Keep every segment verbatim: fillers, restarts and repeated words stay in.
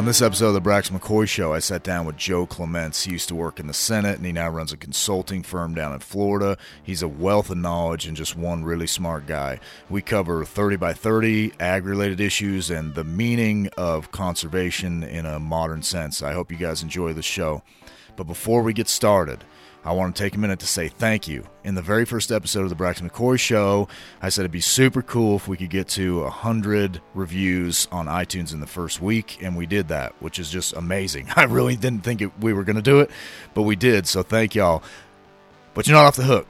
On this episode of the Braxton McCoy Show, I sat down with Joe Clements. He used to work in the Senate, and he now runs a consulting firm down in Florida. He's a wealth of knowledge and just one really smart guy. We cover thirty by thirty, ag-related issues, and the meaning of conservation in a modern sense. I hope you guys enjoy the show. But before we get started, I want to take a minute to say thank you. In the very first episode of the Braxton McCoy Show, I said it'd be super cool if we could get to one hundred reviews on iTunes in the first week, and we did that, which is just amazing. I really didn't think it, we were going to do it, but we did, so thank y'all. But you're not off the hook.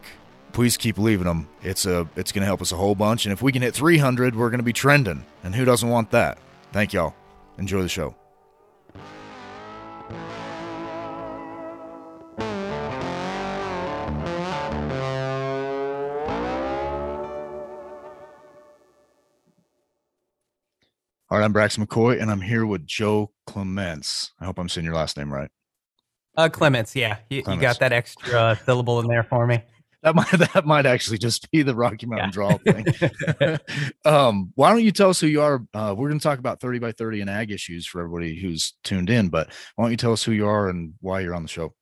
Please keep leaving them. It's, a, it's going to help us a whole bunch, and if we can hit three hundred, we're going to be trending, and who doesn't want that? Thank y'all. Enjoy the show. All right, I'm Braxton McCoy, and I'm here with Joe Clements. I hope I'm saying your last name right. Uh, Clements, yeah. You, Clements. You got that extra syllable in there for me. That might that might actually just be the Rocky Mountain yeah. draw thing. um, why don't you tell us who you are? Uh, we're going to talk about thirty by thirty and ag issues for everybody who's tuned in, but why don't you tell us who you are and why you're on the show?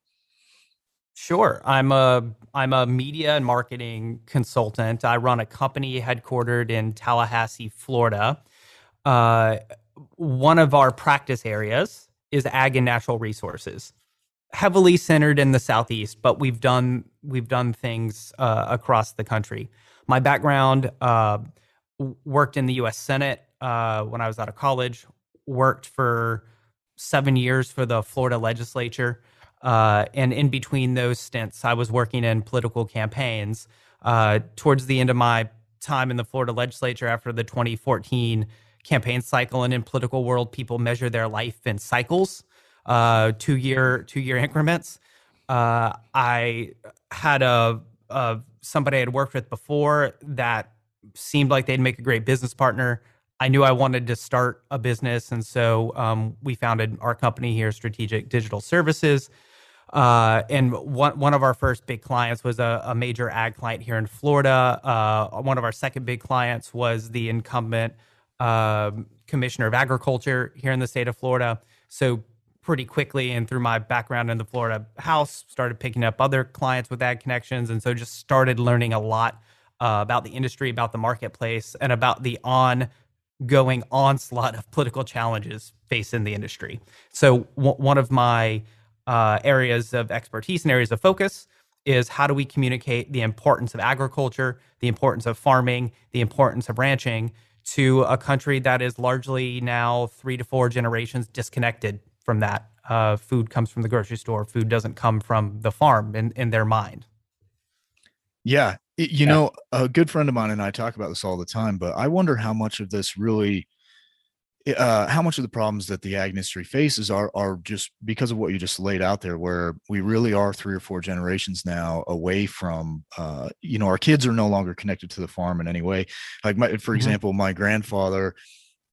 Sure. I'm a I'm a media and marketing consultant. I run a company headquartered in Tallahassee, Florida. Uh, one of our practice areas is ag and natural resources, heavily centered in the Southeast, but we've done we've done things uh, across the country. My background uh, worked in the U S Senate uh, when I was out of college, worked for seven years for the Florida Legislature, uh, and in between those stints, I was working in political campaigns. Uh, towards the end of my time in the Florida Legislature, after the twenty fourteen campaign cycle, and in political world, people measure their life in cycles, uh, two year two year increments. Uh, I had a, a somebody I had worked with before that seemed like they'd make a great business partner. I knew I wanted to start a business, and so um, we founded our company here, Strategic Digital Services. Uh, and one one of our first big clients was a, a major ag client here in Florida. Uh, one of our second big clients was the incumbent Uh, Commissioner of Agriculture here in the state of Florida. So pretty quickly, and through my background in the Florida House, started picking up other clients with ag connections. And so just started learning a lot uh, about the industry, about the marketplace, and about the ongoing onslaught of political challenges facing the industry. So w- one of my uh, areas of expertise and areas of focus is how do we communicate the importance of agriculture, the importance of farming, the importance of ranching, to a country that is largely now three to four generations disconnected from that. Uh, food comes from the grocery store. Food doesn't come from the farm in, in their mind. Yeah. It, you yeah. know, a good friend of mine and I talk about this all the time, but I wonder how much of this really, uh, how much of the problems that the ag industry faces are, are just because of what you just laid out there, where we really are three or four generations now away from, uh, you know, our kids are no longer connected to the farm in any way. Like my, for example, my grandfather,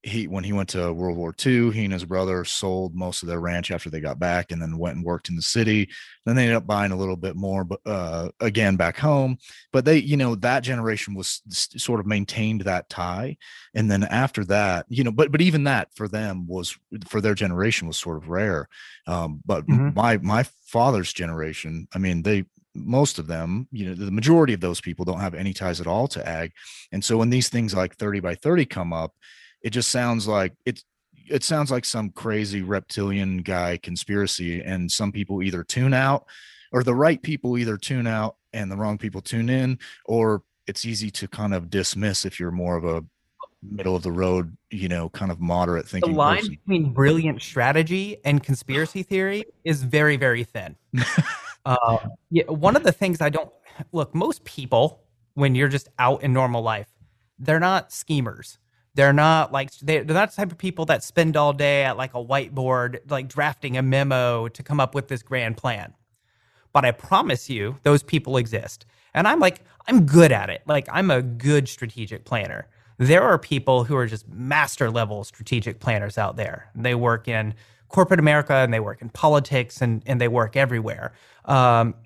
he, when he went to World War Two, he and his brother sold most of their ranch after they got back, and then went and worked in the city. Then they ended up buying a little bit more, but uh, again, back home, but they, you know, that generation was sort of maintained that tie. And then after that, you know, but, but even that for them was, for their generation was sort of rare. Um, but mm-hmm. my, my father's generation, I mean, they, most of them, you know, the majority of those people don't have any ties at all to ag. And so when these things like thirty by thirty come up, it just sounds like it, it sounds like some crazy reptilian guy conspiracy. And some people either tune out, or the right people either tune out and the wrong people tune in, or it's easy to kind of dismiss if you're more of a middle of the road, you know, kind of moderate thinking. The line person. between brilliant strategy and conspiracy theory is very, very thin. uh, yeah, one of the things I don't look, most people, when you're just out in normal life, they're not schemers. They're not like they're not the type of people that spend all day at like a whiteboard, like drafting a memo to come up with this grand plan. But I promise you, those people exist. And I'm like, I'm good at it. Like, I'm a good strategic planner. There are people who are just master level strategic planners out there. They work in corporate America, and they work in politics, and and they work everywhere. Um,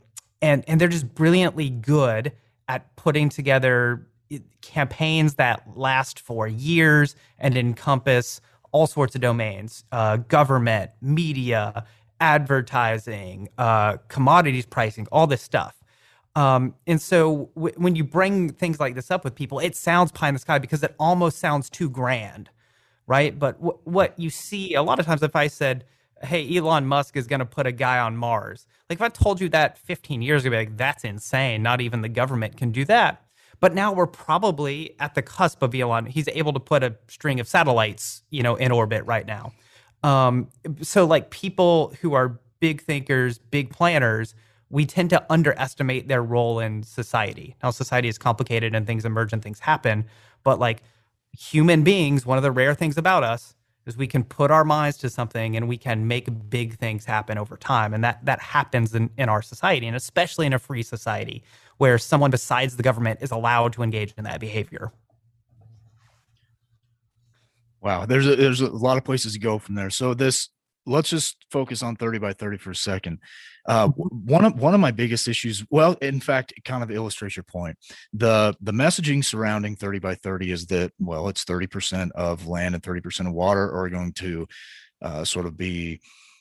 and and they're just brilliantly good at putting together campaigns that last for years and encompass all sorts of domains, uh, government, media, advertising, uh, commodities pricing, all this stuff. Um, and so w- when you bring things like this up with people, it sounds pie in the sky because it almost sounds too grand, right? But w- what you see a lot of times, if I said, hey, Elon Musk is going to put a guy on Mars. Like if I told you that fifteen years ago, like, that's insane. Not even the government can do that. But now we're probably at the cusp of Elon. He's able to put a string of satellites, you know, in orbit right now. Um, so like people who are big thinkers, big planners, we tend to underestimate their role in society. Now, society is complicated and things emerge and things happen. But like human beings, one of the rare things about us is we can put our minds to something and we can make big things happen over time. And that that happens in, in our society, and especially in a free society where someone besides the government is allowed to engage in that behavior. Wow, there's a, there's a lot of places to go from there. So this, let's just focus on thirty by thirty for a second. Uh, one of one of my biggest issues, well, in fact, it kind of illustrates your point. The the messaging surrounding thirty by thirty is that, well, it's thirty percent of land and thirty percent of water are going to uh, sort of be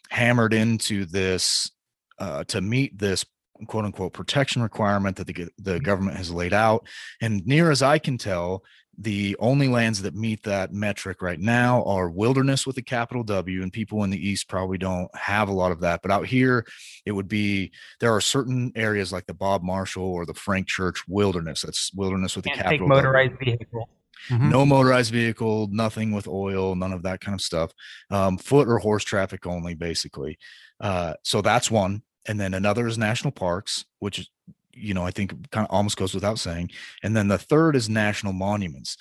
hammered into this uh, to meet this quote unquote protection requirement that the, the government has laid out. And near as I can tell, the only lands that meet that metric right now are wilderness with a capital W, and people in the East probably don't have a lot of that. But out here, it would be, there are certain areas like the Bob Marshall or the Frank Church wilderness. That's wilderness with a capital W. Can't take motorized vehicle. Mm-hmm. No motorized vehicle, nothing with oil, none of that kind of stuff. Um, foot or horse traffic only, basically. Uh, so that's one. And then another is national parks, which is, you know, I think kind of almost goes without saying. And then the third is national monuments.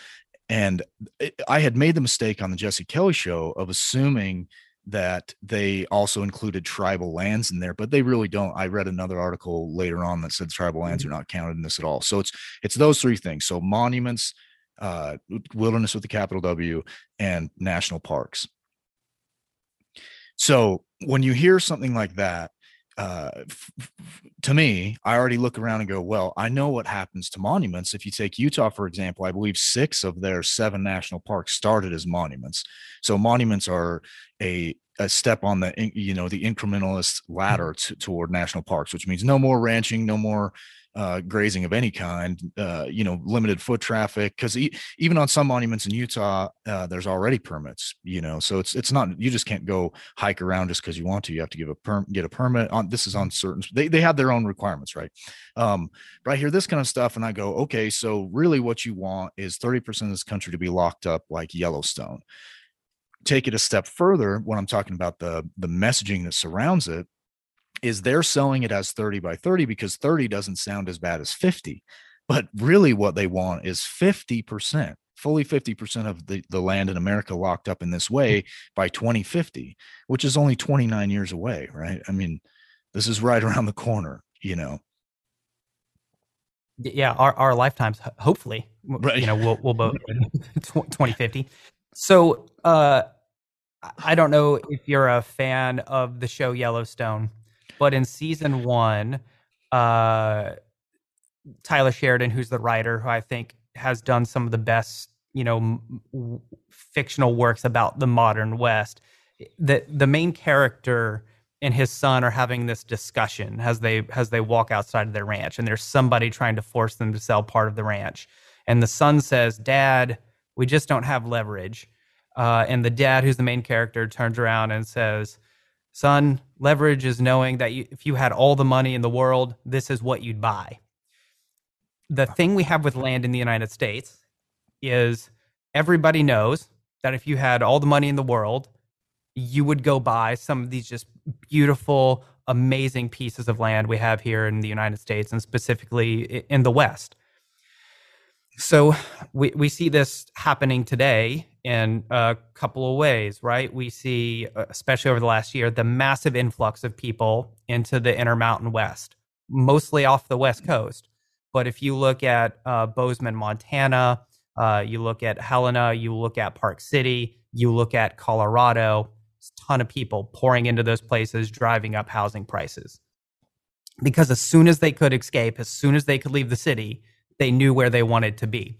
And it, I had made the mistake on the Jesse Kelly show of assuming that they also included tribal lands in there, but they really don't. I read another article later on that said tribal lands are not counted in this at all. So it's, it's those three things. So monuments, uh, wilderness with a capital W, and national parks. So when you hear something like that, Uh, f- f- to me, I already look around and go, well, I know what happens to monuments. If you take Utah, for example, I believe six of their seven national parks started as monuments. So monuments are a, a step on the, you know, the incrementalist ladder t- toward national parks, which means no more ranching, no more uh, grazing of any kind, uh, you know, limited foot traffic. Cause e- even on some monuments in Utah, uh, there's already permits, you know, so it's, it's not, you just can't go hike around just cause you want to, you have to give a perm, get a permit on, this is on certain, they, they have their own requirements. Right. Um, but I hear this kind of stuff and I go, okay, so really what you want is thirty percent of this country to be locked up like Yellowstone. Take it a step further. When I'm talking about the, the messaging that surrounds it, is they're selling it as thirty by thirty because thirty doesn't sound as bad as fifty, but really what they want is fifty percent, fully fifty percent of the, the land in America locked up in this way by twenty fifty, which is only twenty-nine years away, right? I mean, this is right around the corner, you know? Yeah. Our, our lifetimes, hopefully, right. You know, we'll, we'll both twenty fifty. So, uh, I don't know if you're a fan of the show Yellowstone, but in season one, uh, Tyler Sheridan, who's the writer, who I think has done some of the best, you know, m- w- fictional works about the modern West, the the main character and his son are having this discussion as they as they walk outside of their ranch, and there's somebody trying to force them to sell part of the ranch, and the son says, "Dad, we just don't have leverage," uh, and the dad, who's the main character, turns around and says, "Son, leverage is knowing that you, if you had all the money in the world, this is what you'd buy." The thing we have with land in the United States is everybody knows that if you had all the money in the world, you would go buy some of these just beautiful, amazing pieces of land we have here in the United States and specifically in the West. So we, we see this happening today in a couple of ways, right? We see, especially over the last year, the massive influx of people into the Intermountain West, mostly off the West Coast. But if you look at uh, Bozeman, Montana, uh, you look at Helena, you look at Park City, you look at Colorado, it's a ton of people pouring into those places, driving up housing prices. Because as soon as they could escape, as soon as they could leave the city, they knew where they wanted to be.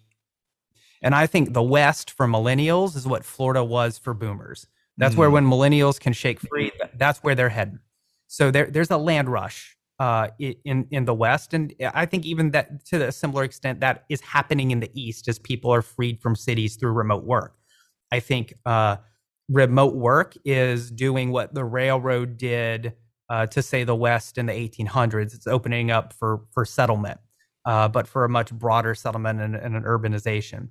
And I think the West for millennials is what Florida was for boomers. That's mm. where when millennials can shake free, that's where they're heading. So there, there's a land rush uh, in, in the West. And I think even that to a similar extent that is happening in the East as people are freed from cities through remote work. I think uh, remote work is doing what the railroad did uh, to, say, the West in the eighteen hundreds. It's opening up for, for settlement, uh, but for a much broader settlement and, and an urbanization.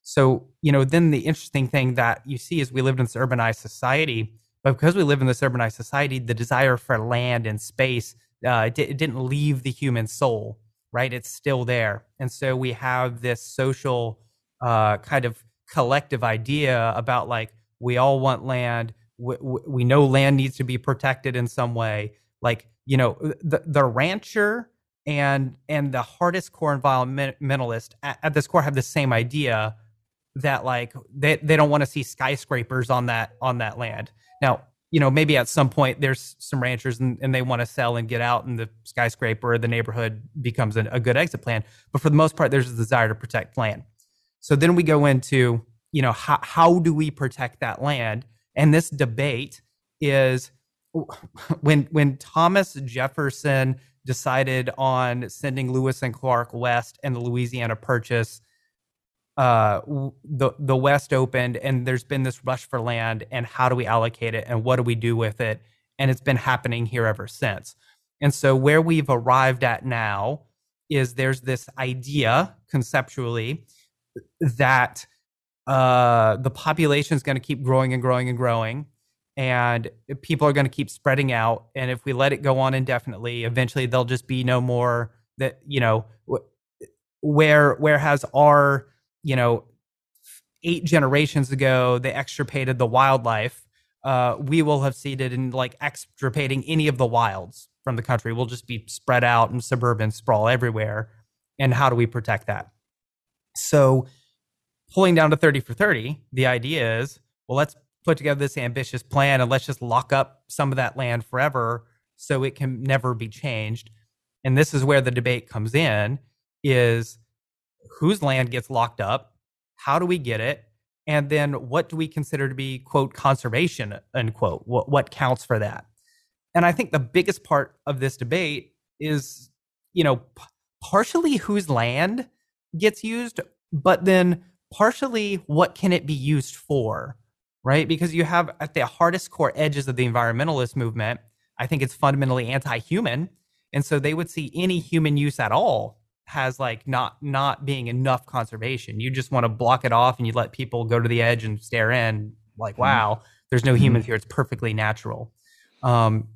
So, you know, then the interesting thing that you see is we lived in this urbanized society, but because we live in this urbanized society, the desire for land and space, uh, it, d- it didn't leave the human soul, right? It's still there. And so we have this social uh, kind of collective idea about, like, we all want land. We, we know land needs to be protected in some way. Like, you know, the, the rancher and and the hardest core environmentalist at, at this core have the same idea, that like they, they don't want to see skyscrapers on that on that land. Now, you know, maybe at some point there's some ranchers and, and they want to sell and get out, and the skyscraper or the neighborhood becomes an, a good exit plan. But for the most part, there's a desire to protect land. So then we go into, you know, how, how do we protect that land? And this debate is when when Thomas Jefferson decided on sending Lewis and Clark west and the Louisiana Purchase, Uh, the the West opened, and there's been this rush for land, and how do we allocate it, and what do we do with it? And it's been happening here ever since. And so where we've arrived at now is there's this idea conceptually that uh, the population is going to keep growing and growing and growing, and people are going to keep spreading out. And if we let it go on indefinitely, eventually there'll just be no more. That, you know, where where has our you know, eight generations ago, they extirpated the wildlife. Uh, we will have succeeded in like extirpating any of the wilds from the country. We'll just be spread out and suburban sprawl everywhere. And how do we protect that? So pulling down to thirty for thirty, the idea is, well, let's put together this ambitious plan and let's just lock up some of that land forever so it can never be changed. And this is where the debate comes in, is whose land gets locked up? How do we get it? And then what do we consider to be, quote, conservation, unquote? What, what counts for that? And I think the biggest part of this debate is, you know, p- partially whose land gets used, but then partially what can it be used for, right? Because you have at the hardest core edges of the environmentalist movement, I think it's fundamentally anti-human. And so they would see any human use at all has like not not being enough conservation. You just want to block it off and you let people go to the edge and stare in like, wow, there's no humans here. It's perfectly natural. Um,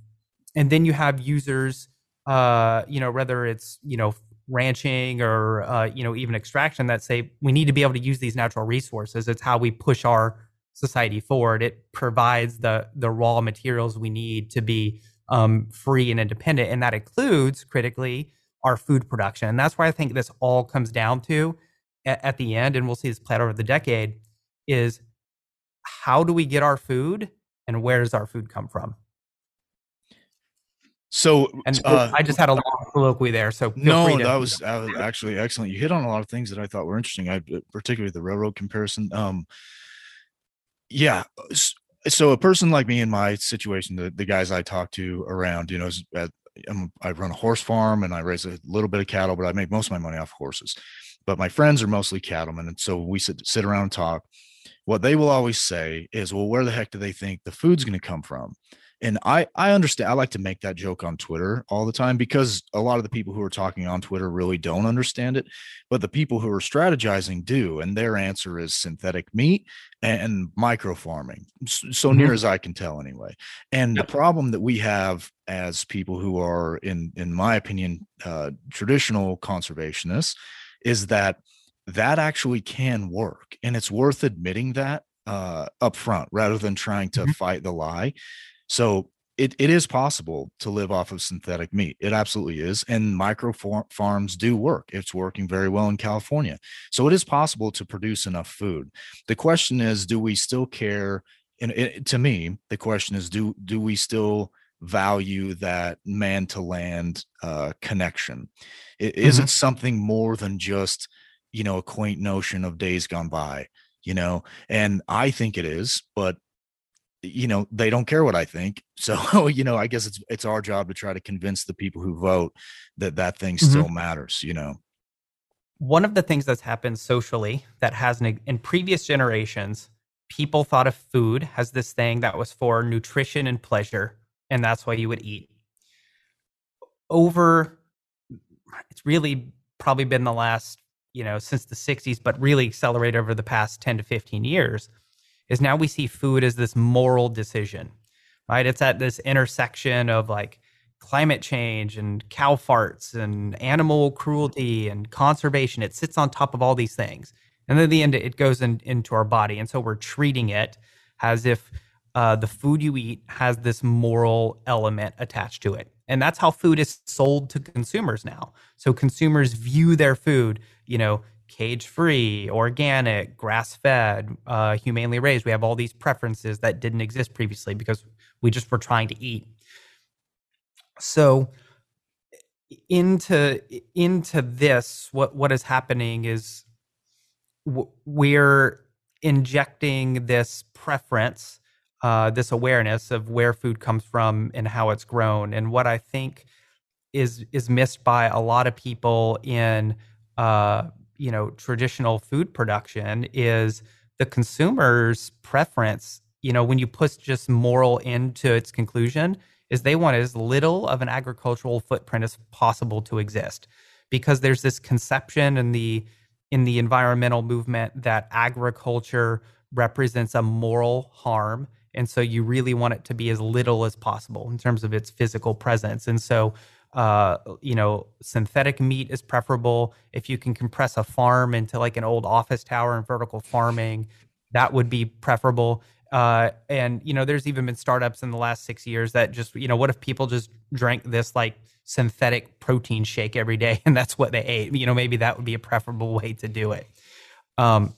and then you have users, uh, you know, whether it's, you know, ranching or, uh, you know, even extraction, that say we need to be able to use these natural resources. It's how we push our society forward. It provides the the raw materials we need to be um, free and independent. And that includes, critically, our food production. And that's where I think this all comes down to at, at the end, and we'll see this played over the decade, is how do we get our food and where does our food come from? So and uh, I just had a long colloquy there. So no, free to- that, was, that was actually excellent. You hit on a lot of things that I thought were interesting, I, particularly the railroad comparison. Um, yeah. So a person like me in my situation, the, the guys I talk to around, you know, at, I'm, I run a horse farm and I raise a little bit of cattle, but I make most of my money off horses. But my friends are mostly cattlemen. And so we sit, sit around and talk. What they will always say is, well, where the heck do they think the food's going to come from? And I, I understand. I like to make that joke on Twitter all the time because a lot of the people who are talking on Twitter really don't understand it. But the people who are strategizing do. And their answer is synthetic meat and micro farming, so mm-hmm. near as I can tell anyway. And yep. the problem that we have as people who are, in, in my opinion, uh, traditional conservationists, is that that actually can work. And it's worth admitting that uh, up front rather than trying to mm-hmm. fight the lie. So it, it is possible to live off of synthetic meat. It absolutely is. And micro for- farms do work. It's working very well in California. So it is possible to produce enough food. The question is, do we still care? And it, to me, the question is, do, do we still value that man to land uh, connection? It, mm-hmm. Is it something more than just you know, a quaint notion of days gone by, you know, and I think it is, but you know, they don't care what I think. So, you know, I guess it's, it's our job to try to convince the people who vote that that thing mm-hmm. still matters, you know. One of the things that's happened socially that hasn't in previous generations, people thought of food as this thing that was for nutrition and pleasure, and that's why you would eat. Over, it's really probably been the last, you know, since the sixties, but really accelerated over the past ten to fifteen years, is now we see food as this moral decision, right? It's at this intersection of like climate change and cow farts and animal cruelty and conservation. It sits on top of all these things. And then at the end, it goes in, into our body. And so we're treating it as if uh, the food you eat has this moral element attached to it. And that's how food is sold to consumers now. So consumers view their food, you know, cage-free, organic, grass-fed, uh, humanely raised. We have all these preferences that didn't exist previously because we just were trying to eat. So into into this, what, what is happening is w- we're injecting this preference, uh, this awareness of where food comes from and how it's grown. And what I think is is missed by a lot of people in uh, you know, traditional food production is the consumer's preference. You know, when you push just moral into its conclusion, is they want as little of an agricultural footprint as possible to exist, because there's this conception in the in the environmental movement that agriculture represents a moral harm, and so you really want it to be as little as possible in terms of its physical presence. And so, uh, you know, synthetic meat is preferable. If you can compress a farm into like an old office tower and vertical farming, that would be preferable. Uh, and, you know, there's even been startups in the last six years that just, you know, what if people just drank this like synthetic protein shake every day and that's what they ate? You know, maybe that would be a preferable way to do it. Um,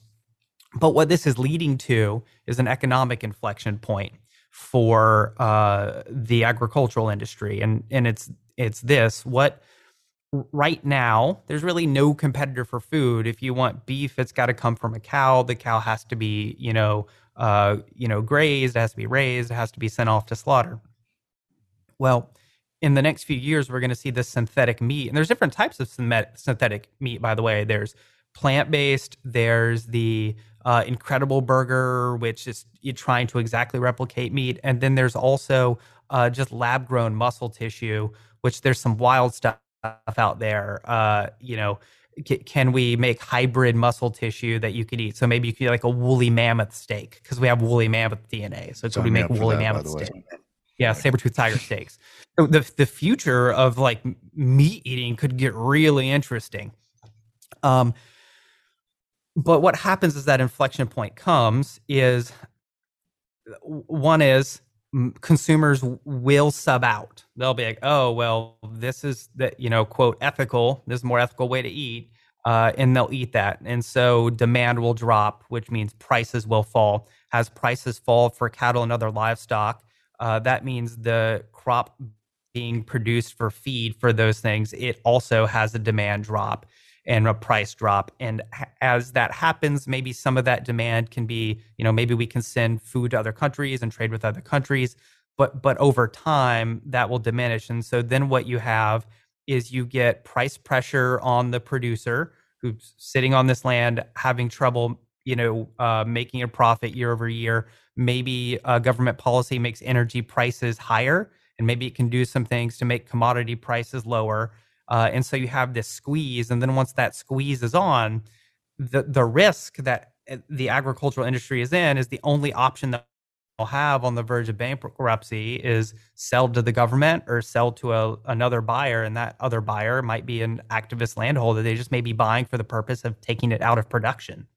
but what this is leading to is an economic inflection point for uh, the agricultural industry. And and it's it's this, what right now, there's really no competitor for food. If you want beef, it's got to come from a cow. The cow has to be, you know, Uh, you know, grazed, it has to be raised, it has to be sent off to slaughter. Well, in the next few years, we're going to see this synthetic meat. And there's different types of synthetic meat, by the way. There's plant-based, there's the uh, Incredible Burger, which is you're trying to exactly replicate meat. And then there's also uh, just lab-grown muscle tissue, which there's some wild stuff out there, uh, you know, can we make hybrid muscle tissue that you could eat? So maybe you could eat like a woolly mammoth steak because we have woolly mammoth D N A. So it's going to make woolly that, mammoth steak. Yeah, saber-toothed tiger steaks. So the the future of like meat eating could get really interesting. Um, but what happens is that inflection point comes is one is consumers will sub out. They'll be like, oh, well, this is the, you know, quote, ethical. This is a more ethical way to eat. Uh, and they'll eat that. And so demand will drop, which means prices will fall. As prices fall for cattle and other livestock, uh, that means the crop being produced for feed for those things, it also has a demand drop and a price drop. And as that happens, maybe some of that demand can be, you know, maybe we can send food to other countries and trade with other countries, but but over time that will diminish. And so then what you have is you get price pressure on the producer who's sitting on this land, having trouble, you know, uh, making a profit year over year. Maybe uh, government policy makes energy prices higher, and maybe it can do some things to make commodity prices lower. Uh, and so you have this squeeze, and then once that squeeze is on, the the risk that the agricultural industry is in is the only option that they'll have on the verge of bankruptcy is sell to the government or sell to a, another buyer, and that other buyer might be an activist landholder. They just may be buying for the purpose of taking it out of production.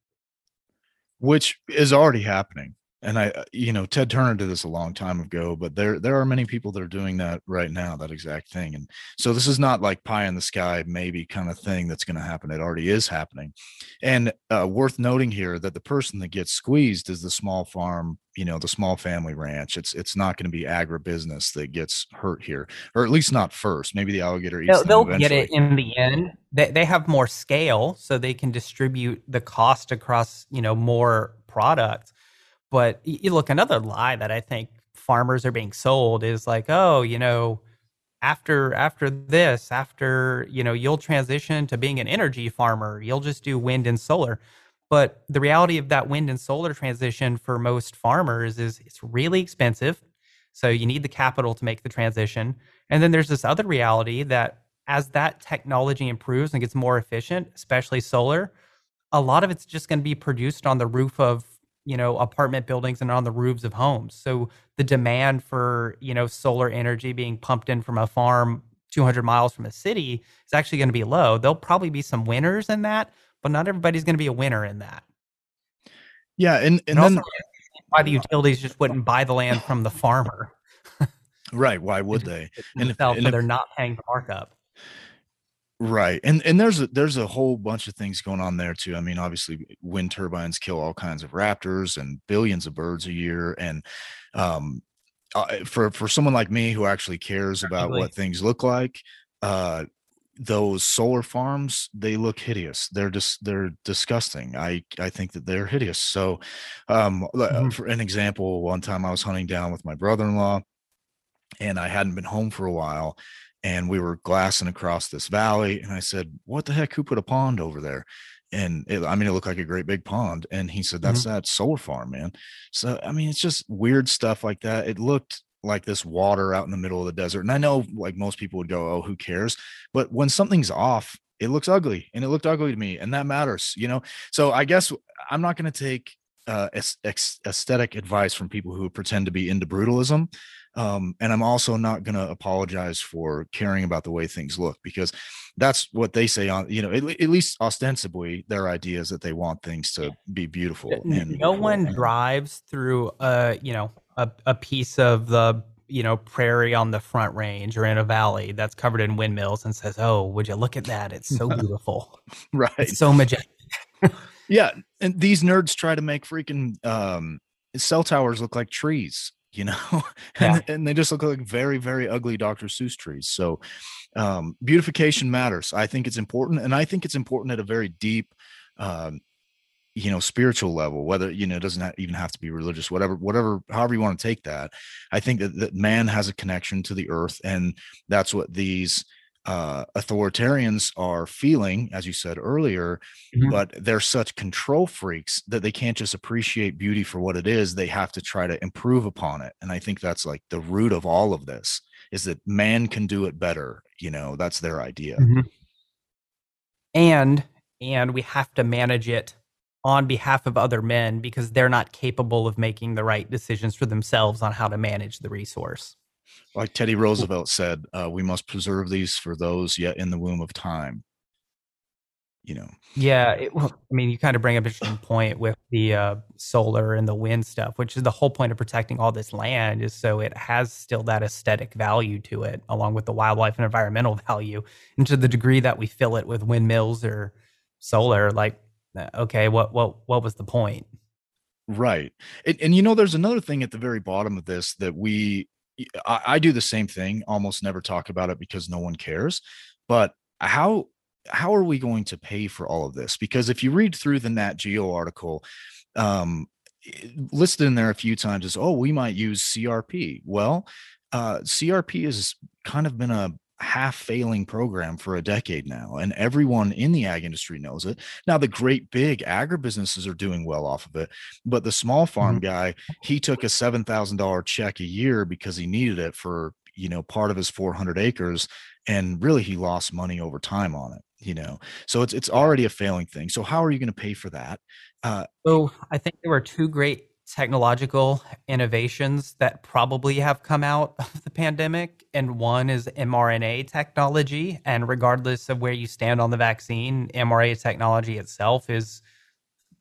Which is already happening. And I, you know, Ted Turner did this a long time ago, but there there are many people that are doing that right now, that exact thing. And so this is not like pie in the sky, maybe kind of thing that's going to happen. It already is happening. And uh, worth noting here that the person that gets squeezed is the small farm, you know, the small family ranch. It's it's not going to be agribusiness that gets hurt here, or at least not first. Maybe the alligator eats them. They'll get it in the end. They they have more scale, so they can distribute the cost across, you know, more products. But you look, another lie that I think farmers are being sold is like, oh, you know, after after this, after, you know, you'll transition to being an energy farmer. You'll just do wind and solar. But the reality of that wind and solar transition for most farmers is it's really expensive. So you need the capital to make the transition. And then there's this other reality that as that technology improves and gets more efficient, especially solar, a lot of it's just going to be produced on the roof of, you know, apartment buildings and on the roofs of homes. So the demand for, you know, solar energy being pumped in from a farm two hundred miles from a city is actually going to be low. There'll probably be some winners in that, but not everybody's going to be a winner in that. Yeah. And, and, and also then, why the utilities just wouldn't buy the land from the farmer. Right. Why would they? And, if, and if, they're not paying the markup. Right. And and there's a, there's a whole bunch of things going on there too. I mean, obviously wind turbines kill all kinds of raptors and billions of birds a year. And um, uh, for, for someone like me who actually cares about what things look like, uh, those solar farms, they look hideous. They're just, they're disgusting. I, I think that they're hideous. So um, mm-hmm. for an example, one time I was hunting down with my brother-in-law and I hadn't been home for a while. And we were glassing across this valley. And I said, what the heck, who put a pond over there? And it, I mean, it looked like a great big pond. And he said, that's mm-hmm. that solar farm, man. So, I mean, it's just weird stuff like that. It looked like this water out in the middle of the desert. And I know like most people would go, oh, who cares? But when something's off, it looks ugly, and it looked ugly to me. And that matters, you know? So I guess I'm not going to take uh, aesthetic advice from people who pretend to be into brutalism. Um, and I'm also not going to apologize for caring about the way things look, because that's what they say on, you know, at, at least ostensibly their idea is that they want things to be beautiful. And no one drives through, a, you know, a, a piece of the, you know, prairie on the Front Range or in a valley that's covered in windmills and says, oh, would you look at that? It's so beautiful. Right. It's so majestic. Yeah. And these nerds try to make freaking um, cell towers look like trees. You know, and, yeah. and they just look like very, very ugly Doctor Seuss trees. So um, beautification matters. I think it's important. And I think it's important at a very deep, um, you know, spiritual level, whether, you know, it doesn't even have to be religious, whatever, whatever, however you want to take that. I think that, that man has a connection to the earth. And that's what these uh, authoritarians are feeling, as you said earlier, mm-hmm. but they're such control freaks that they can't just appreciate beauty for what it is. They have to try to improve upon it. And I think that's like the root of all of this, is that man can do it better. You know, that's their idea. Mm-hmm. And, and we have to manage it on behalf of other men, because they're not capable of making the right decisions for themselves on how to manage the resource. Like Teddy Roosevelt said, uh, we must preserve these for those yet in the womb of time. You know. Yeah. It, well, I mean, you kind of bring up an interesting point with the uh, solar and the wind stuff, which is the whole point of protecting all this land, is so it has still that aesthetic value to it, along with the wildlife and environmental value. And to the degree that we fill it with windmills or solar, like, okay, what what what was the point? Right. And, and you know, there's another thing at the very bottom of this that we... I do the same thing, almost never talk about it because no one cares. But how how are we going to pay for all of this? Because if you read through the Nat Geo article, um, listed in there a few times is, oh, we might use C R P. Well, uh, C R P has kind of been a half-failing program for a decade now, and everyone in the ag industry knows it. Now, the great big agribusinesses are doing well off of it, but the small farm mm-hmm. guy, he took a seven thousand dollars check a year because he needed it for, you know, part of his four hundred acres, and really he lost money over time on it, you know. So it's it's already a failing thing. So how are you going to pay for that? Uh, so I think there were two great technological innovations that probably have come out of the pandemic. And one is mRNA technology. And regardless of where you stand on the vaccine, mRNA technology itself is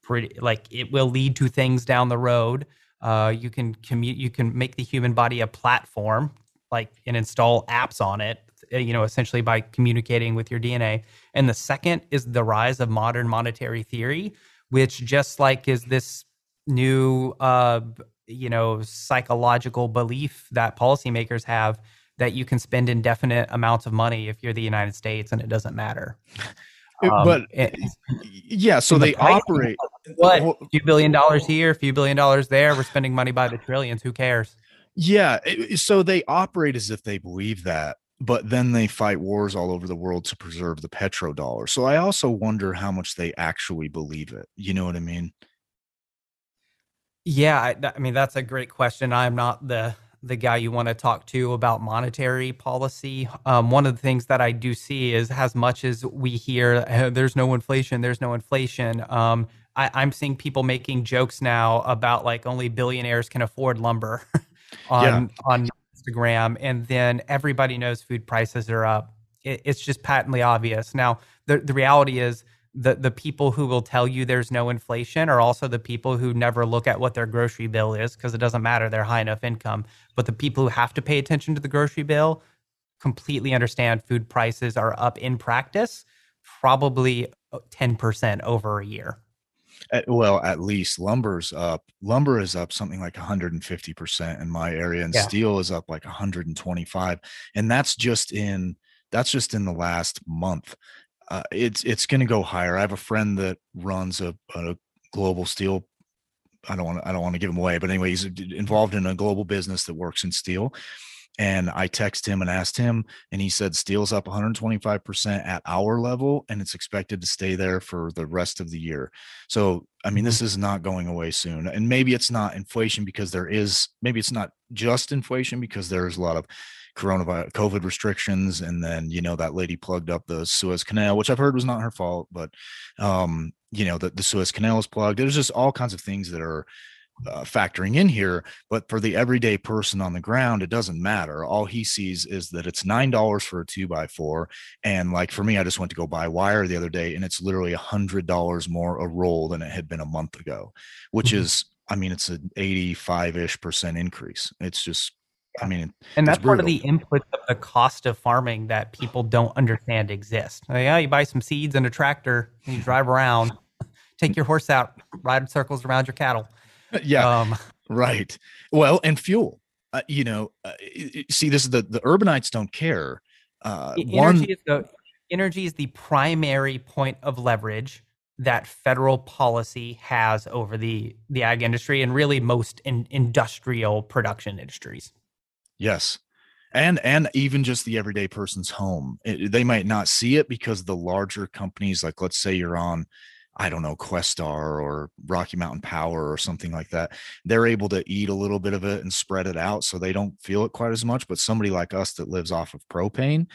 pretty, like, it will lead to things down the road. Uh, you can commute. You can make the human body a platform, like, and install apps on it, you know, essentially by communicating with your D N A. And the second is the rise of modern monetary theory, which just like is this new, uh, you know, psychological belief that policymakers have that you can spend indefinite amounts of money if you're the United States and it doesn't matter. Um, but and, yeah, so they the operate. What, a few billion dollars here, a few billion dollars there. We're spending money by the trillions. Who cares? Yeah. So they operate as if they believe that, but then they fight wars all over the world to preserve the petrodollar. So I also wonder how much they actually believe it. You know what I mean? Yeah. I, I mean, that's a great question. I'm not the, the guy you want to talk to about monetary policy. Um, one of the things that I do see is as much as we hear, there's no inflation, there's no inflation. Um, I, I'm seeing people making jokes now about like only billionaires can afford lumber on, yeah. on Instagram, and then everybody knows food prices are up. It, it's just patently obvious. Now, the, the reality is that the people who will tell you there's no inflation are also the people who never look at what their grocery bill is, because it doesn't matter, they're high enough income. But the people who have to pay attention to the grocery bill completely understand food prices are up in practice, probably ten percent over a year. At, well, at least lumber's up. Lumber is up something like one hundred fifty percent in my area, and yeah. steel is up like one hundred twenty-five. And that's just in that's just in the last month. Uh, it's it's going to go higher. I have a friend that runs a, a global steel. I don't want I don't want to give him away, but anyway, he's involved in a global business that works in steel. And I text him and asked him, and he said steel's up one hundred twenty-five percent at our level, and it's expected to stay there for the rest of the year. So, I mean, this is not going away soon. And maybe it's not inflation because there is, maybe it's not just inflation because there's a lot of coronavirus, COVID restrictions. And then, you know, that lady plugged up the Suez Canal, which I've heard was not her fault, but, um, you know, the, the Suez Canal is plugged. There's just all kinds of things that are Uh, factoring in here, but for the everyday person on the ground, it doesn't matter. All he sees is that it's nine dollars for a two by four, and like for me, I just went to go buy wire the other day, and it's literally a hundred dollars more a roll than it had been a month ago, which mm-hmm. is, I mean, it's an eighty-five-ish percent increase. It's just, I mean, and that's brutal. Part of the input of the cost of farming that people don't understand exists. Like, yeah, you buy some seeds and a tractor, and you drive around, take your horse out, ride circles around your cattle. Yeah. Um, right. Well, and fuel, uh, you know, uh, see, this is the, the urbanites don't care. Uh, energy, one... is the, energy is the primary point of leverage that federal policy has over the, the ag industry and really most in, industrial production industries. Yes. And and even just the everyday person's home. It, they might not see it because the larger companies, like let's say you're on, I don't know, Questar or Rocky Mountain Power or something like that. They're able to eat a little bit of it and spread it out, so they don't feel it quite as much. But somebody like us that lives off of propane,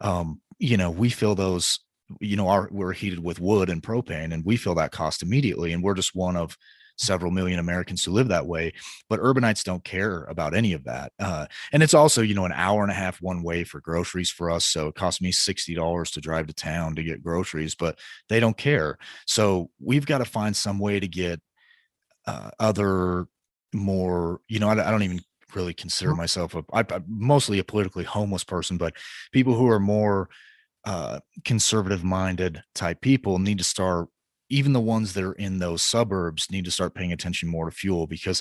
um, you know, we feel those, you know, our, we're heated with wood and propane, and we feel that cost immediately. And we're just one of several million Americans who live that way. But urbanites don't care about any of that. Uh, and it's also, you know, an hour and a half one way for groceries for us. So it cost me sixty dollars to drive to town to get groceries, but they don't care. So we've got to find some way to get uh, other more, you know, I, I don't even really consider myself a, I, I'm mostly a politically homeless person, but people who are more uh, conservative minded type people need to start. Even the ones that are in those suburbs need to start paying attention more to fuel, because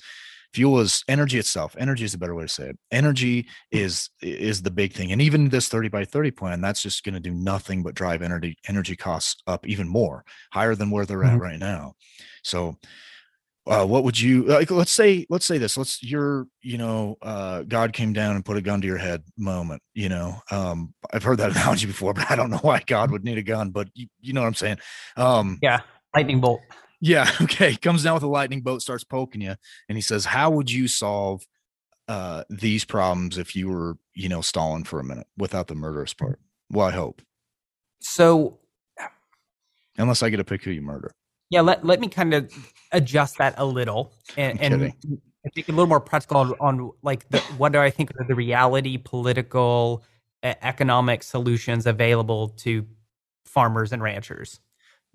fuel is energy itself. Energy is a better way to say it. Energy is is the big thing. And even this thirty by thirty plan, that's just going to do nothing but drive energy energy costs up even more, higher than where they're mm-hmm. at right now. So uh, what would you like? Let's say let's say this. Let's your you know uh, God came down and put a gun to your head moment. You know um, I've heard that analogy before, but I don't know why God would need a gun. But you, you know what I'm saying? Um, yeah. Lightning bolt. Yeah. Okay. Comes down with a lightning bolt, starts poking you. And he says, how would you solve uh, these problems if you were, you know, stalling for a minute without the murderous part? Well, I hope. So. Unless I get to pick who you murder. Yeah. Let, let me kind of adjust that a little and, and think a little more practical on, on like the, what do I think are the reality, political, uh, economic solutions available to farmers and ranchers?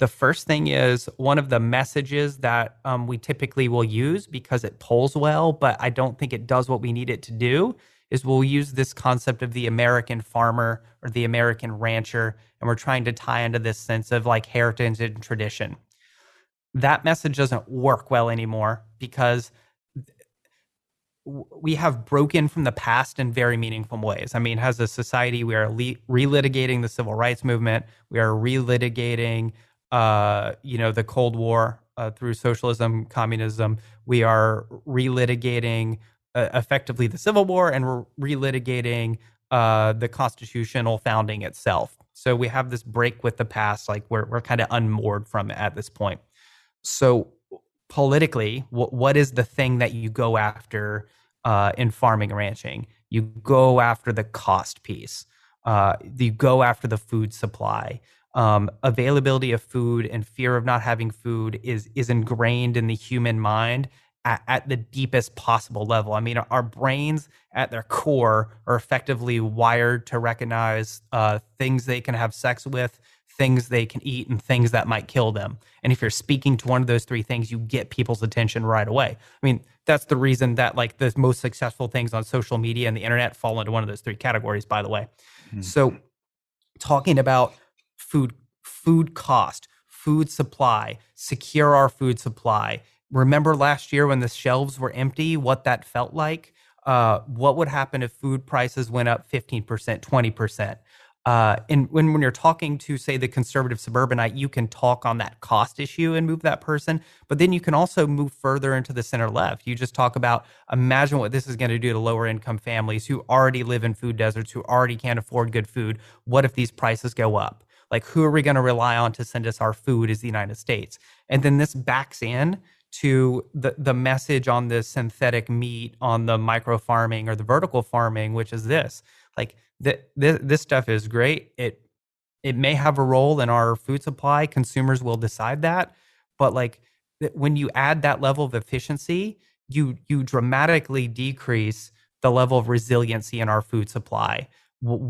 The first thing is one of the messages that um, we typically will use because it polls well, but I don't think it does what we need it to do, is we'll use this concept of the American farmer or the American rancher, and we're trying to tie into this sense of like heritage and tradition. That message doesn't work well anymore because we have broken from the past in very meaningful ways. I mean, as a society, we are le- relitigating the civil rights movement. We are relitigating Uh, you know, the Cold War uh, through socialism, communism. We are relitigating uh, effectively the Civil War, and we're relitigating uh, the constitutional founding itself. So we have this break with the past, like we're we're kind of unmoored from it at this point. So politically, w- what is the thing that you go after uh, in farming and ranching? You go after the cost piece. Uh, you go after the food supply. Um, availability of food and fear of not having food is is ingrained in the human mind at, at the deepest possible level. I mean, our brains at their core are effectively wired to recognize uh, things they can have sex with, things they can eat, and things that might kill them. And if you're speaking to one of those three things, you get people's attention right away. I mean, that's the reason that like the most successful things on social media and the internet fall into one of those three categories, by the way. Mm. So talking about Food, food cost, food supply, secure our food supply. Remember last year when the shelves were empty, what that felt like? Uh, what would happen if food prices went up fifteen percent, twenty percent? Uh, and when, when you're talking to, say, the conservative suburbanite, you can talk on that cost issue and move that person. But then you can also move further into the center left. You just talk about, imagine what this is going to do to lower income families who already live in food deserts, who already can't afford good food. What if these prices go up? Like, who are we going to rely on to send us our food as the United States? And then this backs in to the, the message on the synthetic meat, on the micro farming or the vertical farming, which is this. Like, th- th- this stuff is great. It it may have a role in our food supply. Consumers will decide that. But, like, th- when you add that level of efficiency, you you dramatically decrease the level of resiliency in our food supply.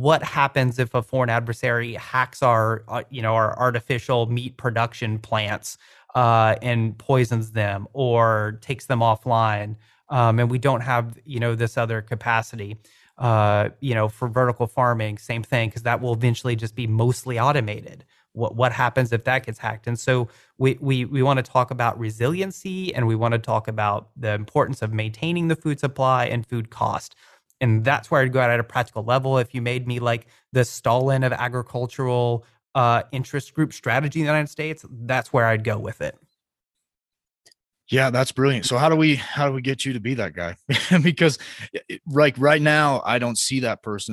What happens if a foreign adversary hacks our, uh, you know, our artificial meat production plants uh, and poisons them or takes them offline, um, and we don't have, you know, this other capacity, uh, you know, for vertical farming? Same thing, because that will eventually just be mostly automated. What what happens if that gets hacked? And so we we we want to talk about resiliency, and we want to talk about the importance of maintaining the food supply and food cost. And that's where I'd go out at a practical level. If you made me like the Stalin of agricultural uh, interest group strategy in the United States, that's where I'd go with it. Yeah, that's brilliant. So how do we how do we get you to be that guy? Because like right now, I don't see that person.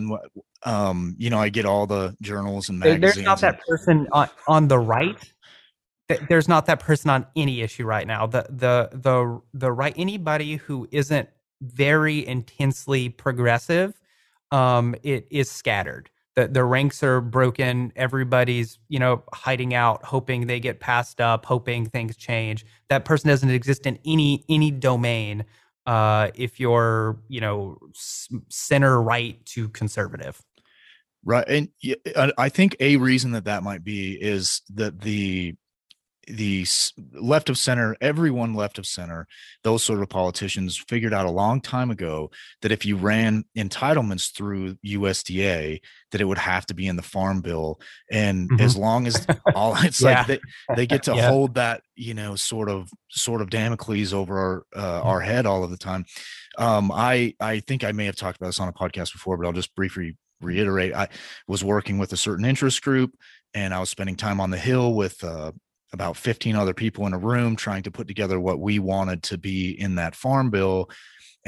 Um, you know, I get all the journals and magazines. There's not that person on, on the right. There's not that person on any issue right now. The the the the right, anybody who isn't very intensely progressive, um, it is scattered. The the ranks are broken. Everybody's, you know, hiding out, hoping they get passed up, hoping things change. That person doesn't exist in any any domain. Uh, if you're, you know, center right to conservative, right, and I think a reason that that might be is that the. the left of center, everyone left of center, those sort of politicians figured out a long time ago that if you ran entitlements through U S D A, that it would have to be in the farm bill. And mm-hmm. as long as all it's yeah. like they, they get to yeah. hold that, you know, sort of sort of Damocles over our, uh, mm-hmm. our head all of the time. Um, I, I think I may have talked about this on a podcast before, but I'll just briefly reiterate. I was working with a certain interest group, and I was spending time on the Hill with, uh, about fifteen other people in a room trying to put together what we wanted to be in that farm bill.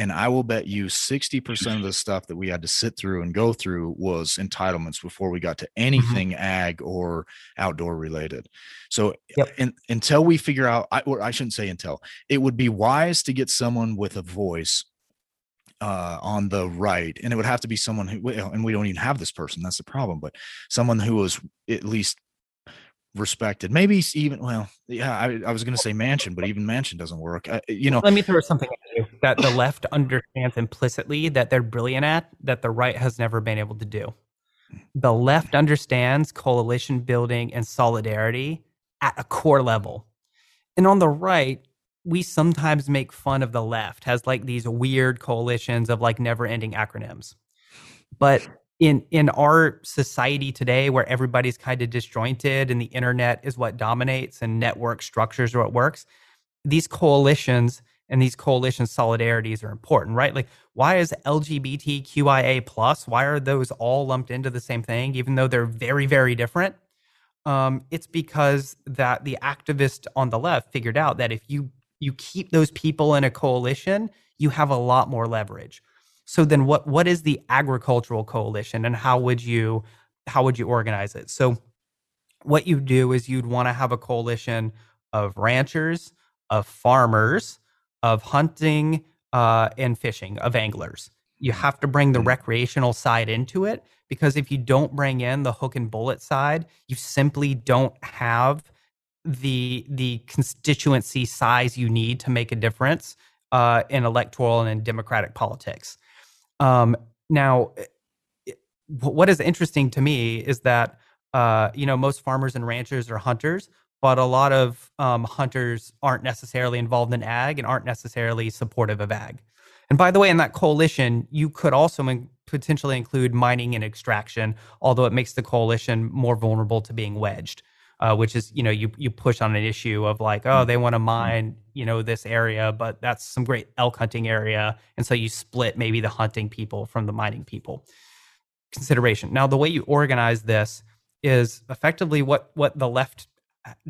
And I will bet you sixty percent of the stuff that we had to sit through and go through was entitlements before we got to anything mm-hmm. ag or outdoor related. So yep. in, until we figure out, I, or I shouldn't say until, it would be wise to get someone with a voice Uh, on the right, and it would have to be someone who, and we don't even have this person, that's the problem, but someone who was at least respected, maybe even, well, yeah, I, I was going to say Manchin, but even Manchin doesn't work. I, you know, let me throw something at you that the left understands implicitly that they're brilliant at, that the right has never been able to do. The left understands coalition building and solidarity at a core level. And on the right, we sometimes make fun of the left, has like these weird coalitions of like never-ending acronyms. But in in our society today, where everybody's kind of disjointed and the internet is what dominates and network structures are what works, these coalitions and these coalition solidarities are important, right? Like, why is L G B T Q I A plus, why are those all lumped into the same thing, even though they're very, very different? Um, it's because that the activists on the left figured out that if you you keep those people in a coalition, you have a lot more leverage. So then what what is the agricultural coalition, and how would you how would you organize it? So what you do is you'd want to have a coalition of ranchers, of farmers, of hunting uh, and fishing, of anglers. You have to bring the recreational side into it, because if you don't bring in the hook and bullet side, you simply don't have the the constituency size you need to make a difference uh, in electoral and in democratic politics. Um, now, it, what is interesting to me is that uh, you know most farmers and ranchers are hunters, but a lot of um, hunters aren't necessarily involved in ag and aren't necessarily supportive of ag. And by the way, in that coalition, you could also in- potentially include mining and extraction, although it makes the coalition more vulnerable to being wedged, uh, which is, you know, you you push on an issue of like, oh, they want to mine, you know, this area, but that's some great elk hunting area. And so you split maybe the hunting people from the mining people. Consideration. Now, the way you organize this is effectively what what the left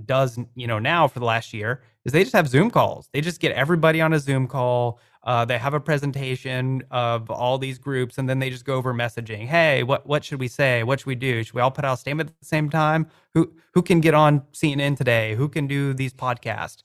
does, you know, now for the last year is they just have Zoom calls. They just get everybody on a Zoom call. Uh, they have a presentation of all these groups, and then they just go over messaging. Hey, what what should we say? What should we do? Should we all put out a statement at the same time? Who who can get on C N N today? Who can do these podcasts?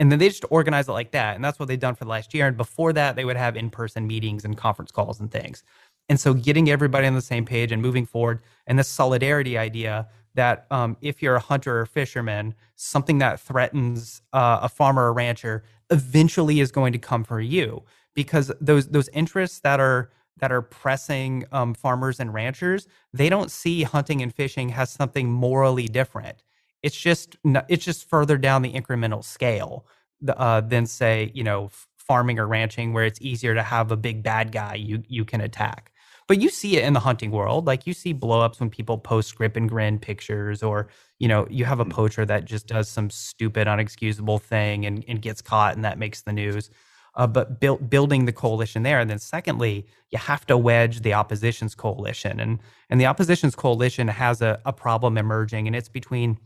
And then they just organize it like that. And that's what they've done for the last year. And before that, they would have in-person meetings and conference calls and things. And so getting everybody on the same page and moving forward, and this solidarity idea that um, if you're a hunter or fisherman, something that threatens uh, a farmer or rancher eventually is going to come for you, because those those interests that are that are pressing um, farmers and ranchers, they don't see hunting and fishing as something morally different. It's just it's just further down the incremental scale uh, than, say, you know, farming or ranching, where it's easier to have a big bad guy you you can attack. But you see it in the hunting world. Like, you see blowups when people post grip and grin pictures, or, you know, you have a poacher that just does some stupid, unexcusable thing and, and gets caught, and that makes the news. Uh, but build, building the coalition there. And then secondly, you have to wedge the opposition's coalition. And and the opposition's coalition has a, a problem emerging, and it's between,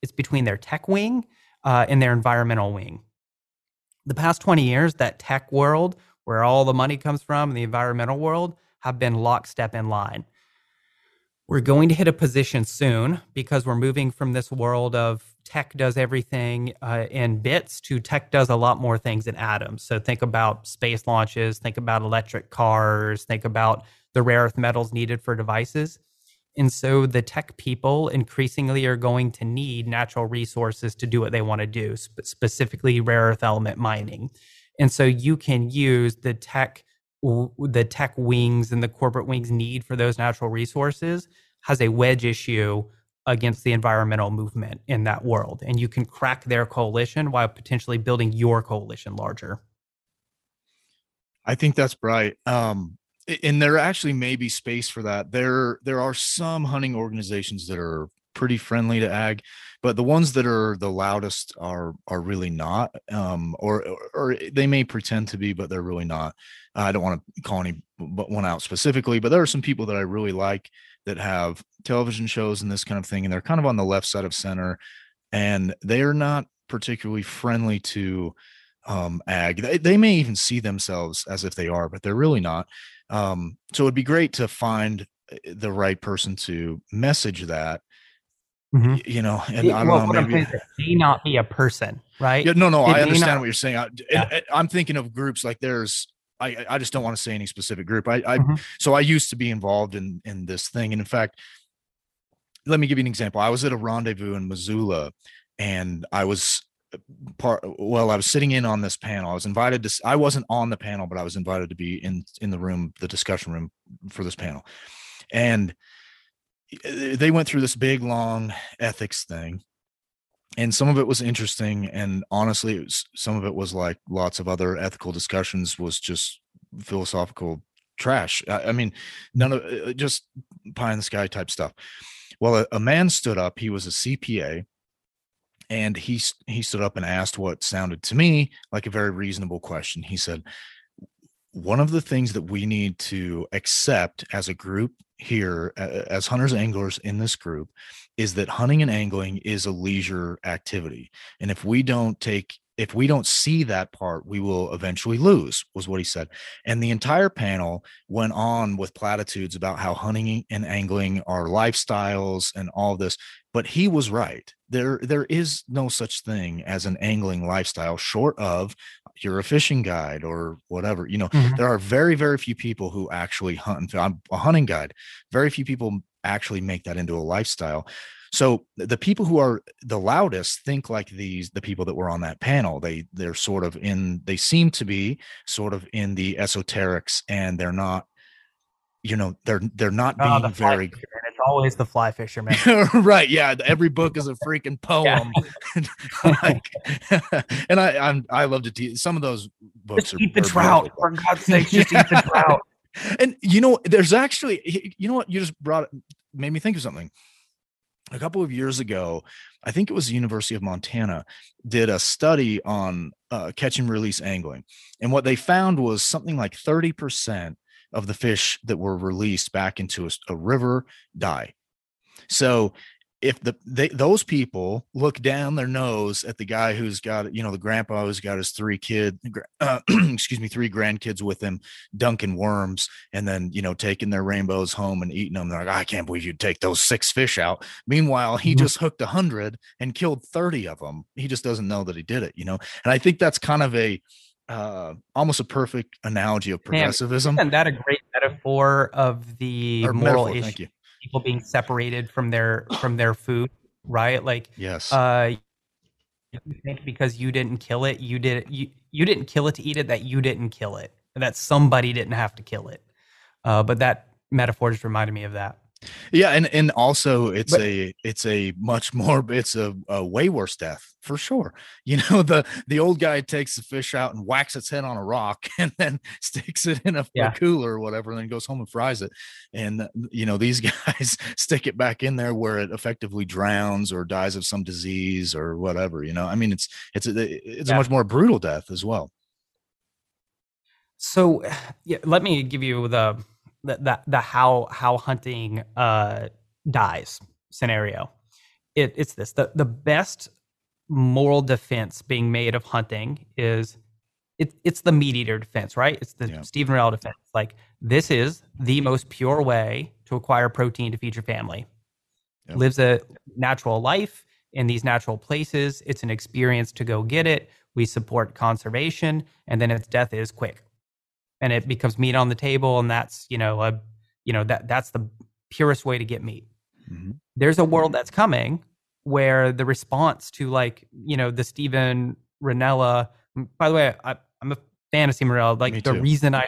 it's between their tech wing uh, and their environmental wing. The past twenty years, that tech world, where all the money comes from, and the environmental world, have been lockstep in line. We're going to hit a position soon, because we're moving from this world of tech does everything uh, in bits to tech does a lot more things in atoms. So think about space launches, think about electric cars, think about the rare earth metals needed for devices. And so the tech people increasingly are going to need natural resources to do what they want to do, sp- specifically rare earth element mining. And so you can use the tech the tech wings and the corporate wings' need for those natural resources has a wedge issue against the environmental movement in that world. And you can crack their coalition while potentially building your coalition larger. I think that's right. Um, and there actually may be space for that. There, there are some hunting organizations that are pretty friendly to ag, but the ones that are the loudest are are really not, um or or they may pretend to be, but they're really not. I don't want to call any but one out specifically, but there are some people that I really like that have television shows and this kind of thing, and they're kind of on the left side of center, and they are not particularly friendly to um ag. They, they may even see themselves as if they are, but they're really not. Um so it'd be great to find the right person to message that. Mm-hmm. You know, and it, I don't well, know. Maybe it may not be a person, right? Yeah, no, no, it I understand not, what you're saying. I, yeah. it, I'm thinking of groups like there's. I, I just don't want to say any specific group. I, I mm-hmm. so I used to be involved in in this thing, and in fact, let me give you an example. I was at a rendezvous in Missoula, and I was part. Well, I was sitting in on this panel. I was invited to. I wasn't on the panel, but I was invited to be in in the room, the discussion room for this panel, and they went through this big, long ethics thing. And some of it was interesting. And honestly, it was, some of it was like lots of other ethical discussions was just philosophical trash. I, I mean, none of just pie in the sky type stuff. Well, a, a man stood up. He was a C P A. And he he stood up and asked what sounded to me like a very reasonable question. He said, one of the things that we need to accept as a group here, as hunters and anglers in this group, is that hunting and angling is a leisure activity. And if we don't take, if we don't see that part, we will eventually lose, was what he said. And the entire panel went on with platitudes about how hunting and angling are lifestyles and all this. But he was right. There, there is no such thing as an angling lifestyle short of you're a fishing guide or whatever. You know, mm-hmm. There are very, very few people who actually hunt and fish. I'm a hunting guide. Very few people actually make that into a lifestyle. So the people who are the loudest think like these, the people that were on that panel, they they're sort of in, they seem to be sort of in the esoterics, and they're not, you know, they're, they're not oh, being the very good. Always the fly fisherman. Right. Yeah. Every book is a freaking poem. like, and I, I'm, I love to teach. Some of those books just are, eat the are trout. Beautiful. For God's sake, just yeah. eat the trout. And you know, there's actually, you know what you just brought, made me think of something. A couple of years ago, I think it was the University of Montana did a study on uh, catch and release angling. And what they found was something like thirty percent of the fish that were released back into a, a river die. So if the they, those people look down their nose at the guy who's got, you know, the grandpa who's got his three kid, uh, excuse me, three grandkids with him dunking worms and then, you know, taking their rainbows home and eating them. They're like, I can't believe you'd take those six fish out. Meanwhile, he mm-hmm. just hooked a hundred and killed thirty of them. He just doesn't know that he did it, you know? And I think that's kind of a, Uh, almost a perfect analogy of progressivism. Man, isn't that a great metaphor of the or moral metaphor, issue? Thank you. People being separated from their from their food, right? Like, yes, uh, you think because you didn't kill it, you did you you didn't kill it to eat it, that you didn't kill it, and that somebody didn't have to kill it. Uh, but that metaphor just reminded me of that. Yeah, and and also it's but, a it's a much more it's a, a way worse death for sure. You know, the the old guy takes the fish out and whacks its head on a rock and then sticks it in a, yeah. a cooler or whatever, and then goes home and fries it. And you know, these guys stick it back in there where it effectively drowns or dies of some disease or whatever. You know, I mean, it's it's a, it's yeah. a much more brutal death as well. So, yeah, let me give you the. The, the the how how hunting uh, dies scenario. It, it's this. The, the best moral defense being made of hunting is it, it's the meat eater defense, right? It's the yeah. Stephen Ranella defense. Like, this is the most pure way to acquire protein to feed your family. Yeah. Lives a natural life in these natural places. It's an experience to go get it. We support conservation, and then its death is quick. And it becomes meat on the table, and that's, you know, a, you know, that that's the purest way to get meat. Mm-hmm. There's a world that's coming where the response to, like, you know, the Stephen Ranella. By the way, I, I'm a fan of Stephen Ranella. Like, Me the too. reason I,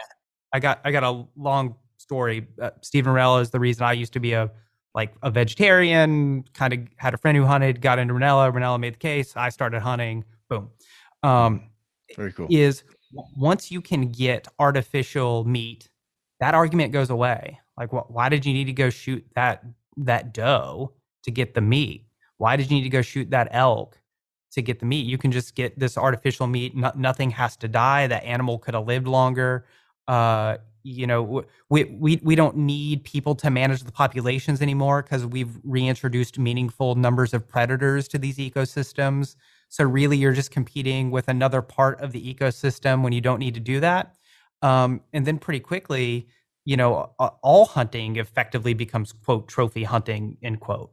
I got I got a long story. Uh, Stephen Ranella is the reason I used to be a like a vegetarian. Kind of had a friend who hunted, got into Ranella. Ranella made the case. I started hunting. Boom. Um, Very cool. Is Once you can get artificial meat, that argument goes away. Like, wh- why did you need to go shoot that that doe to get the meat? Why did you need to go shoot that elk to get the meat? You can just get this artificial meat. No- nothing has to die. That animal could have lived longer. Uh, you know, we we we don't need people to manage the populations anymore because we've reintroduced meaningful numbers of predators to these ecosystems. So really, you're just competing with another part of the ecosystem when you don't need to do that. Um, and then pretty quickly, you know, all hunting effectively becomes, quote, trophy hunting, end quote,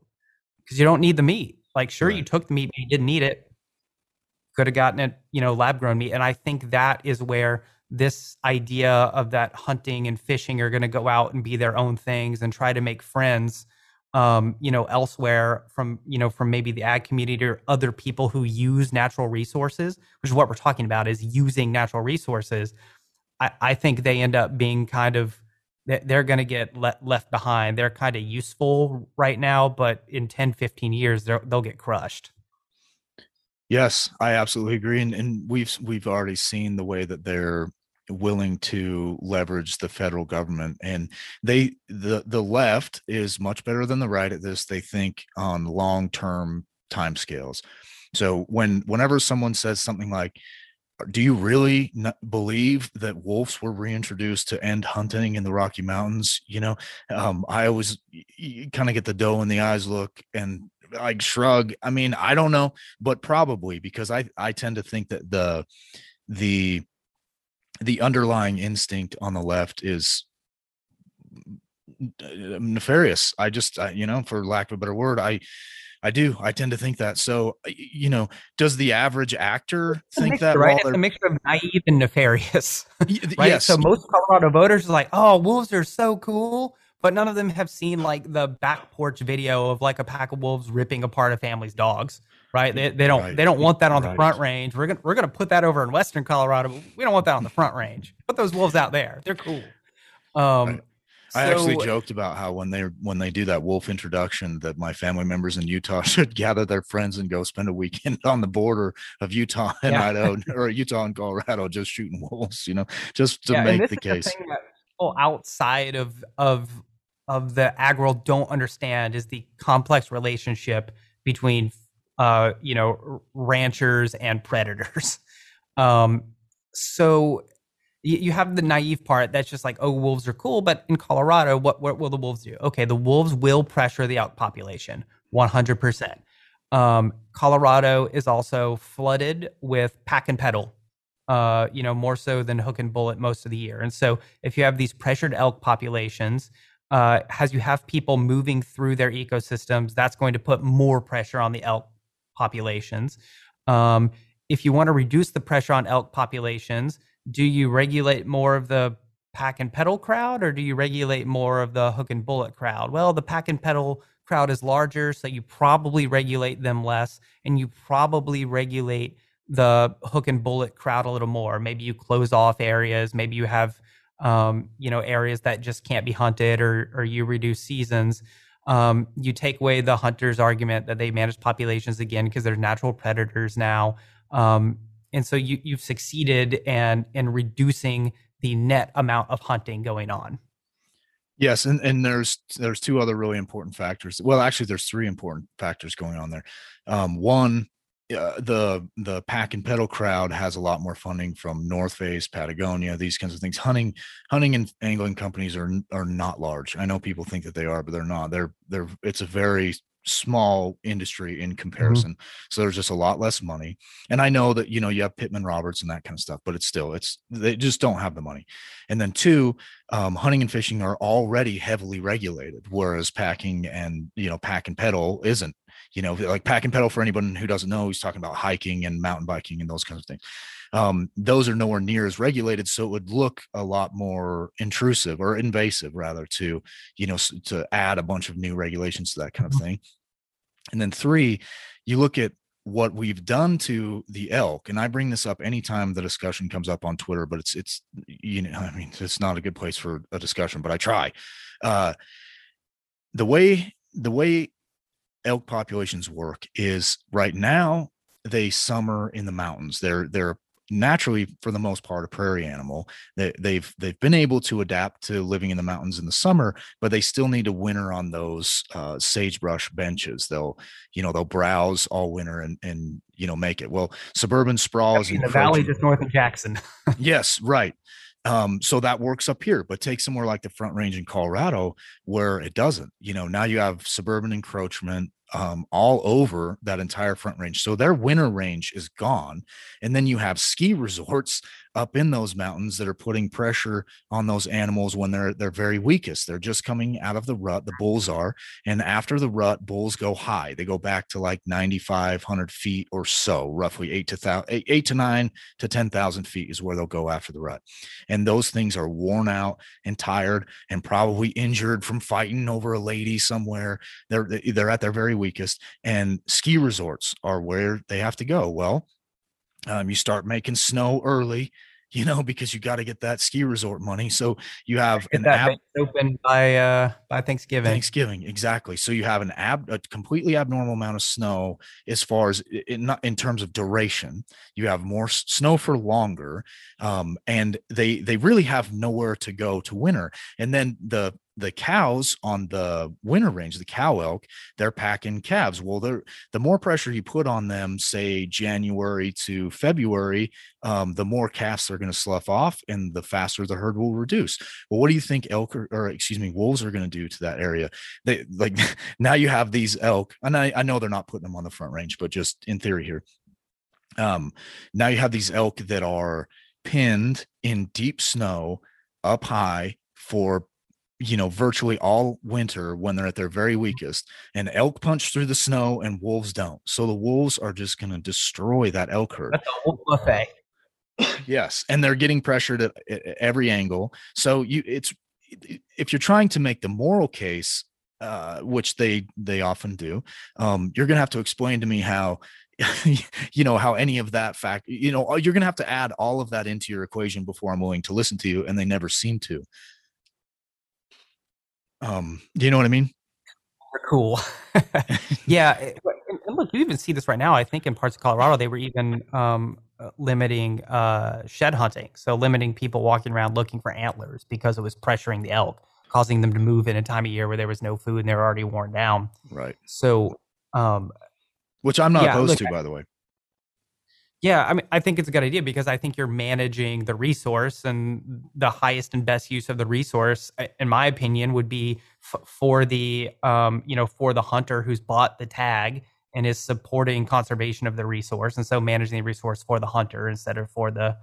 because you don't need the meat. Like, sure, right. You took the meat, but you didn't need it. Could have gotten it, you know, lab-grown meat. And I think that is where this idea of that hunting and fishing are going to go out and be their own things and try to make friends Um, you know, elsewhere from, you know, from maybe the ag community or other people who use natural resources, which is what we're talking about, is using natural resources. I, I think they end up being kind of, they're going to get le- left behind. They're kind of useful right now, but in ten, fifteen years, they'll get crushed. Yes, I absolutely agree. And, and we've we've already seen the way that they're willing to leverage the federal government. And they the the left is much better than the right at this. They think on long-term timescales. So when whenever someone says something like, do you really not believe that wolves were reintroduced to end hunting in the Rocky Mountains? You know, um, I always kind of get the doe in the eyes look and like shrug. I mean, I don't know, but probably, because I, I tend to think that the the the underlying instinct on the left is nefarious. I just, I, you know, for lack of a better word, I. I do. I tend to think that. So, you know, does the average actor think mixture, that? Right, while it's a mixture of naive and nefarious. Right? Yes. So most Colorado voters are like, "Oh, wolves are so cool," but none of them have seen like the back porch video of like a pack of wolves ripping apart a family's dogs. Right? They, they don't. Right. They don't want that on right. the Front Range. We're gonna we're gonna put that over in Western Colorado. But we don't want that on the Front Range. Put those wolves out there. They're cool. Um, right. I so, actually joked about how when they when they do that wolf introduction that my family members in Utah should gather their friends and go spend a weekend on the border of Utah and yeah. Idaho or Utah and Colorado just shooting wolves, you know, just to yeah, make the case. The thing that people outside of of of the ag world don't understand is the complex relationship between uh, you know, ranchers and predators. Um, so you have the naive part that's just like, oh, wolves are cool. But in Colorado, what, what will the wolves do? Okay, the wolves will pressure the elk population one hundred percent. Um, Colorado is also flooded with pack and pedal, uh, you know, more so than hook and bullet most of the year. And so if you have these pressured elk populations, uh, as you have people moving through their ecosystems, that's going to put more pressure on the elk populations. Um, if you want to reduce the pressure on elk populations, do you regulate more of the pack and pedal crowd, or do you regulate more of the hook and bullet crowd? Well, the pack and pedal crowd is larger, so you probably regulate them less, and you probably regulate the hook and bullet crowd a little more. Maybe you close off areas. Maybe you have, um, you know, areas that just can't be hunted, or or you reduce seasons. Um, you take away the hunter's argument that they manage populations again because they're natural predators now. Um, And so you, you've succeeded and in reducing the net amount of hunting going on. Yes, and, and there's there's two other really important factors. Well, actually, there's three important factors going on there. Um, one, uh, the the pack and pedal crowd has a lot more funding from North Face, Patagonia, these kinds of things. Hunting hunting and angling companies are are not large. I know people think that they are, but they're not. They're they're it's a very small industry in comparison. Mm-hmm. So there's just a lot less money. And I know that, you know, you have Pittman Roberts and that kind of stuff, but it's still, it's, they just don't have the money. And then two, um, hunting and fishing are already heavily regulated, whereas packing and, you know, pack and pedal isn't, you know, like pack and pedal, for anyone who doesn't know, he's talking about hiking and mountain biking and those kinds of things. Um, those are nowhere near as regulated. So it would look a lot more intrusive or invasive rather to, you know, to add a bunch of new regulations to that kind of thing. And then three, you look at what we've done to the elk. And I bring this up anytime the discussion comes up on Twitter, but it's, it's, you know, I mean, it's not a good place for a discussion, but I try. Uh, the way, the way elk populations work is right now they summer in the mountains. They're, they're naturally, for the most part, a prairie animal. They, they've they've been able to adapt to living in the mountains in the summer, but they still need to winter on those uh, sagebrush benches. They'll, you know, they'll browse all winter and and you know make it. Well, suburban sprawls in the valley just north of Jackson. Yes, right. Um, so that works up here, but take somewhere like the Front Range in Colorado where it doesn't. You know, now you have suburban encroachment um, all over that entire Front Range. So their winter range is gone. And then you have ski resorts up in those mountains that are putting pressure on those animals when they're, they're very weakest. They're just coming out of the rut. The bulls are, and after the rut, bulls go high. They go back to like ninety-five hundred feet or so, roughly eight to thousand, eight, eight to nine to ten thousand feet is where they'll go after the rut. And those things are worn out and tired and probably injured from fighting over a lady somewhere. They're, they're at their very weakest, and ski resorts are where they have to go. Well, Um, you start making snow early you know, because you got to get that ski resort money. So you have an app open by, uh, by Thanksgiving, Thanksgiving. Exactly. So you have an ab a completely abnormal amount of snow as far as in, in terms of duration, you have more snow for longer. Um, and they, they really have nowhere to go to winter. And then the, the cows on the winter range, the cow elk, they're packing calves. Well, they're, the more pressure you put on them, say January to February, um, the more calves they're going to slough off and the faster the herd will reduce. Well, what do you think elk or, or excuse me, wolves are going to do to that area? They like now you have these elk, and I, I know they're not putting them on the front range, but just in theory here. Um, now you have these elk that are pinned in deep snow up high for, you know, virtually all winter when they're at their very weakest, and elk punch through the snow and wolves don't. So the wolves are just going to destroy that elk herd. That's a whole buffet. Yes. And they're getting pressured at, at every angle. So you it's, if you're trying to make the moral case, uh, which they, they often do, um, you're going to have to explain to me how, you know, how any of that fact, you know, you're going to have to add all of that into your equation before I'm willing to listen to you. And they never seem to. Um, do you know what I mean? Cool. Yeah. It, and look, you even see this right now. I think in parts of Colorado, they were even um, limiting uh, shed hunting. So limiting people walking around looking for antlers because it was pressuring the elk, causing them to move in a time of year where there was no food and they were already worn down. Right. So. Um, Which I'm not yeah, opposed look, to, by I, the way. Yeah, I mean, I think it's a good idea because I think you're managing the resource, and the highest and best use of the resource, in my opinion, would be f- for the, um, you know, for the hunter who's bought the tag and is supporting conservation of the resource. And so managing the resource for the hunter instead of for the,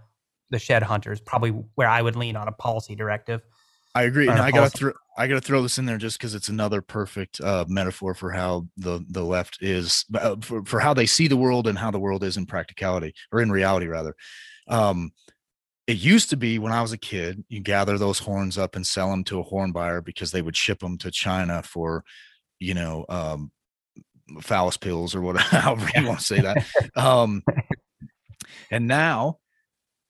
the shed hunter is probably where I would lean on a policy directive. I agree. And I got to throw, I got to throw this in there just because it's another perfect uh, metaphor for how the, the left is uh, for, for how they see the world and how the world is in practicality, or in reality rather. Um, it used to be when I was a kid, you gather those horns up and sell them to a horn buyer because they would ship them to China for, you know, um, phallus pills or whatever, however you want to say that. Um, and now.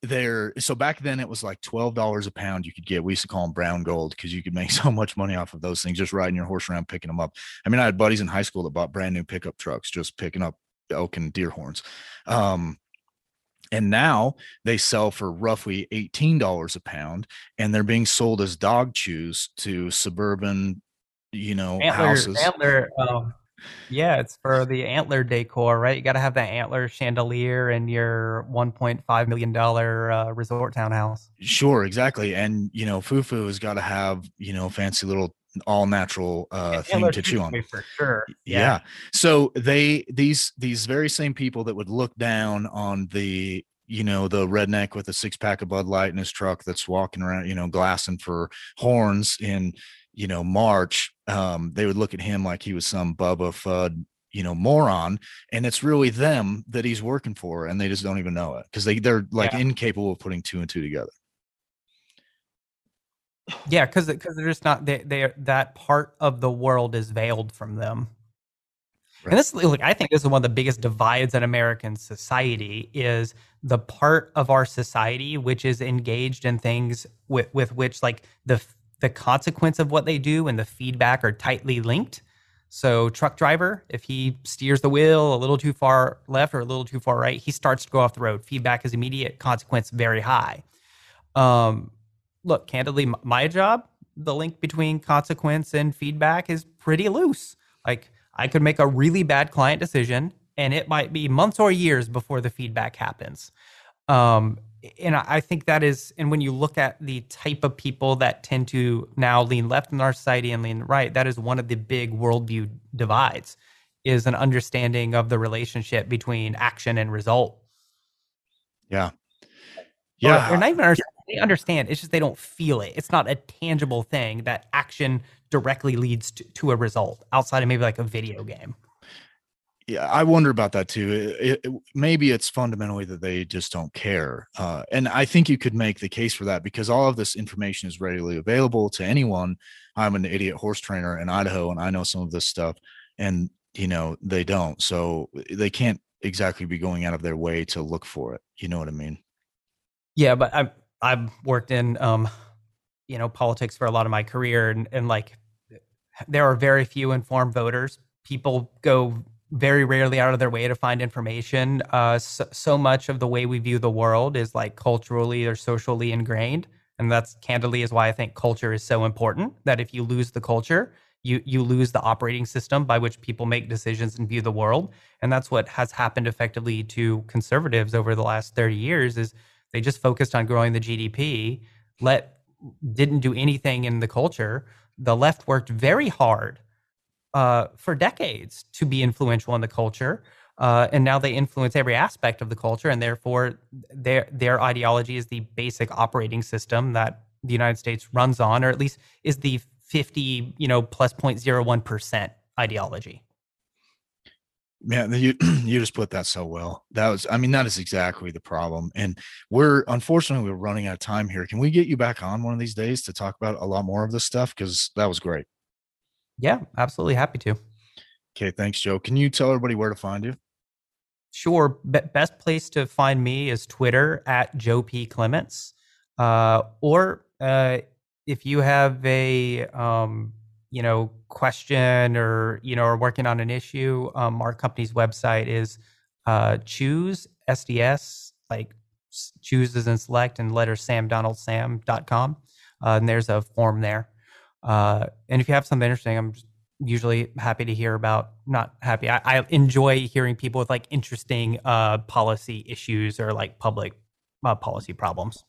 There, so back then it was like twelve dollars a pound you could get. We used to call them brown gold because you could make so much money off of those things, just riding your horse around, picking them up. I mean, I had buddies in high school that bought brand new pickup trucks, just picking up elk and deer horns. Um, and now they sell for roughly eighteen dollars a pound, and they're being sold as dog chews to suburban, you know, antler, houses. Antler, um, yeah, it's for the antler decor, right? You got to have that antler chandelier in your one point five million dollars uh, resort townhouse. Sure, exactly. And, you know, Fufu has got to have, you know, fancy little all natural uh, thing to chew on. For sure. Yeah. yeah. So they, these, these very same people that would look down on the, you know, the redneck with a six pack of Bud Light in his truck that's walking around, you know, glassing for horns in, you know, March, um, they would look at him like he was some Bubba Fudd, you know, moron. And it's really them that he's working for. And they just don't even know it because they, they're like yeah. incapable of putting two and two together. Yeah. Cause, cause they're just not, they, they, that part of the world is veiled from them. Right. And this, look, I think this is one of the biggest divides in American society is the part of our society, which is engaged in things with, with which like the, the consequence of what they do and the feedback are tightly linked. So truck driver, if he steers the wheel a little too far left or a little too far right, he starts to go off the road. Feedback is immediate, consequence very high. Um, look, candidly, my job, the link between consequence and feedback is pretty loose. Like I could make a really bad client decision and it might be months or years before the feedback happens. Um, And I think that is, and when you look at the type of people that tend to now lean left in our society and lean right, that is one of the big worldview divides, is an understanding of the relationship between action and result. Yeah. Yeah. Or, or not even understand, they understand, it's just they don't feel it. It's not a tangible thing that action directly leads to, to a result outside of maybe like a video game. Yeah, I wonder about that too. It, it, maybe it's fundamentally that they just don't care. Uh, and I think you could make the case for that because all of this information is readily available to anyone. I'm an idiot horse trainer in Idaho and I know some of this stuff and, you know, they don't. So they can't exactly be going out of their way to look for it. You know what I mean? Yeah, but I've, I've worked in, um, you know, politics for a lot of my career, and, and like there are very few informed voters. People go very rarely out of their way to find information. Uh, so, so much of the way we view the world is like culturally or socially ingrained. And that's candidly is why I think culture is so important, that if you lose the culture, you you lose the operating system by which people make decisions and view the world. And that's what has happened effectively to conservatives over the last thirty years is they just focused on growing the G D P, let didn't do anything in the culture. The left worked very hard uh, for decades to be influential in the culture. Uh, and now they influence every aspect of the culture, and therefore their their ideology is the basic operating system that the United States runs on, or at least is the fifty, you know, plus zero point zero one percent ideology. Yeah, you you just put that so well. That was, I mean, that is exactly the problem. And we're, unfortunately, we're running out of time here. Can we get you back on one of these days to talk about a lot more of this stuff? Because that was great. Yeah, absolutely, happy to. Okay, thanks, Joe. Can you tell everybody where to find you? Sure. Be- best place to find me is Twitter at Joe P Clements. Uh, or uh, if you have a um, you know question or you know are working on an issue, um, our company's website is uh, choose S D S, like choose as in select and letter Sam Donald Sam dot com, uh, and there's a form there. Uh, and if you have something interesting, I'm just usually happy to hear about, not happy. I, I enjoy hearing people with like interesting uh, policy issues or like public uh, policy problems.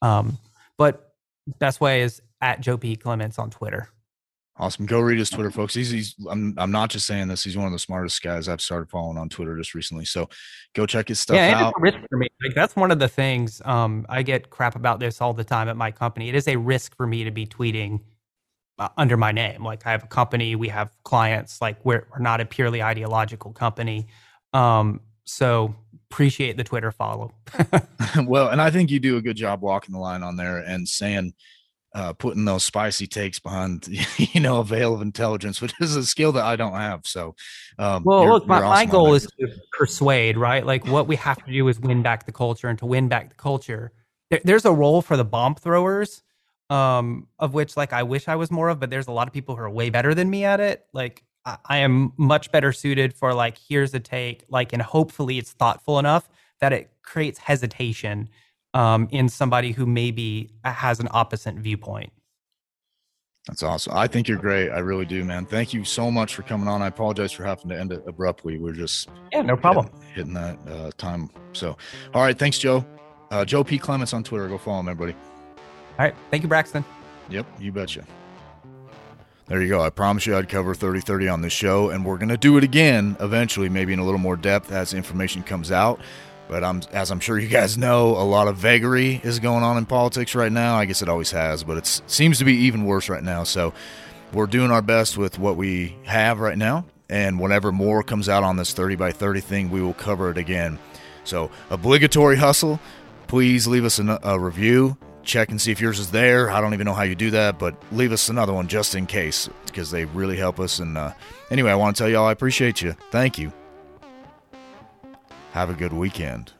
Um, but best way is at Joe P Clements on Twitter. Awesome. Go read his Twitter, folks. He's, he's I'm, I'm not just saying this. He's one of the smartest guys I've started following on Twitter just recently. So go check his stuff yeah, out. It's a risk for me. Like, that's one of the things um, I get crap about this all the time at my company. It is a risk for me to be tweeting Uh, under my name. Like I have a company, we have clients, like we're, we're not a purely ideological company. Um, so appreciate the Twitter follow. Well, and I think you do a good job walking the line on there and saying, uh, putting those spicy takes behind, you know, a veil of intelligence, which is a skill that I don't have. So, um, well, you're, look, my, awesome my goal is to persuade, right? Like what we have to do is win back the culture, and to win back the culture, there, there's a role for the bomb throwers, um of which like I wish I was more of, but there's a lot of people who are way better than me at it. Like I, I am much better suited for like, here's a take, like, and hopefully it's thoughtful enough that it creates hesitation um in somebody who maybe has an opposite viewpoint. That's awesome. I think you're great. I really do, man. Thank you so much for coming on. I apologize for having to end it abruptly. We're just yeah no problem hitting, hitting that uh time. So all right, thanks, Joe. uh Joe P Clements on Twitter, go follow him, everybody. All right. Thank you, Braxton. Yep. You betcha. There you go. I promised you I'd cover thirty thirty on this show, and we're going to do it again eventually, maybe in a little more depth as information comes out. But I'm, as I'm sure you guys know, a lot of vagary is going on in politics right now. I guess it always has, but it seems to be even worse right now. So we're doing our best with what we have right now. And whenever more comes out on this thirty by thirty thing, we will cover it again. So obligatory hustle. Please leave us a, a review. Check and see if yours is there. I don't even know how you do that, but leave us another one just in case, because they really help us. And uh, anyway, I want to tell y'all I appreciate you. Thank you. Have a good weekend.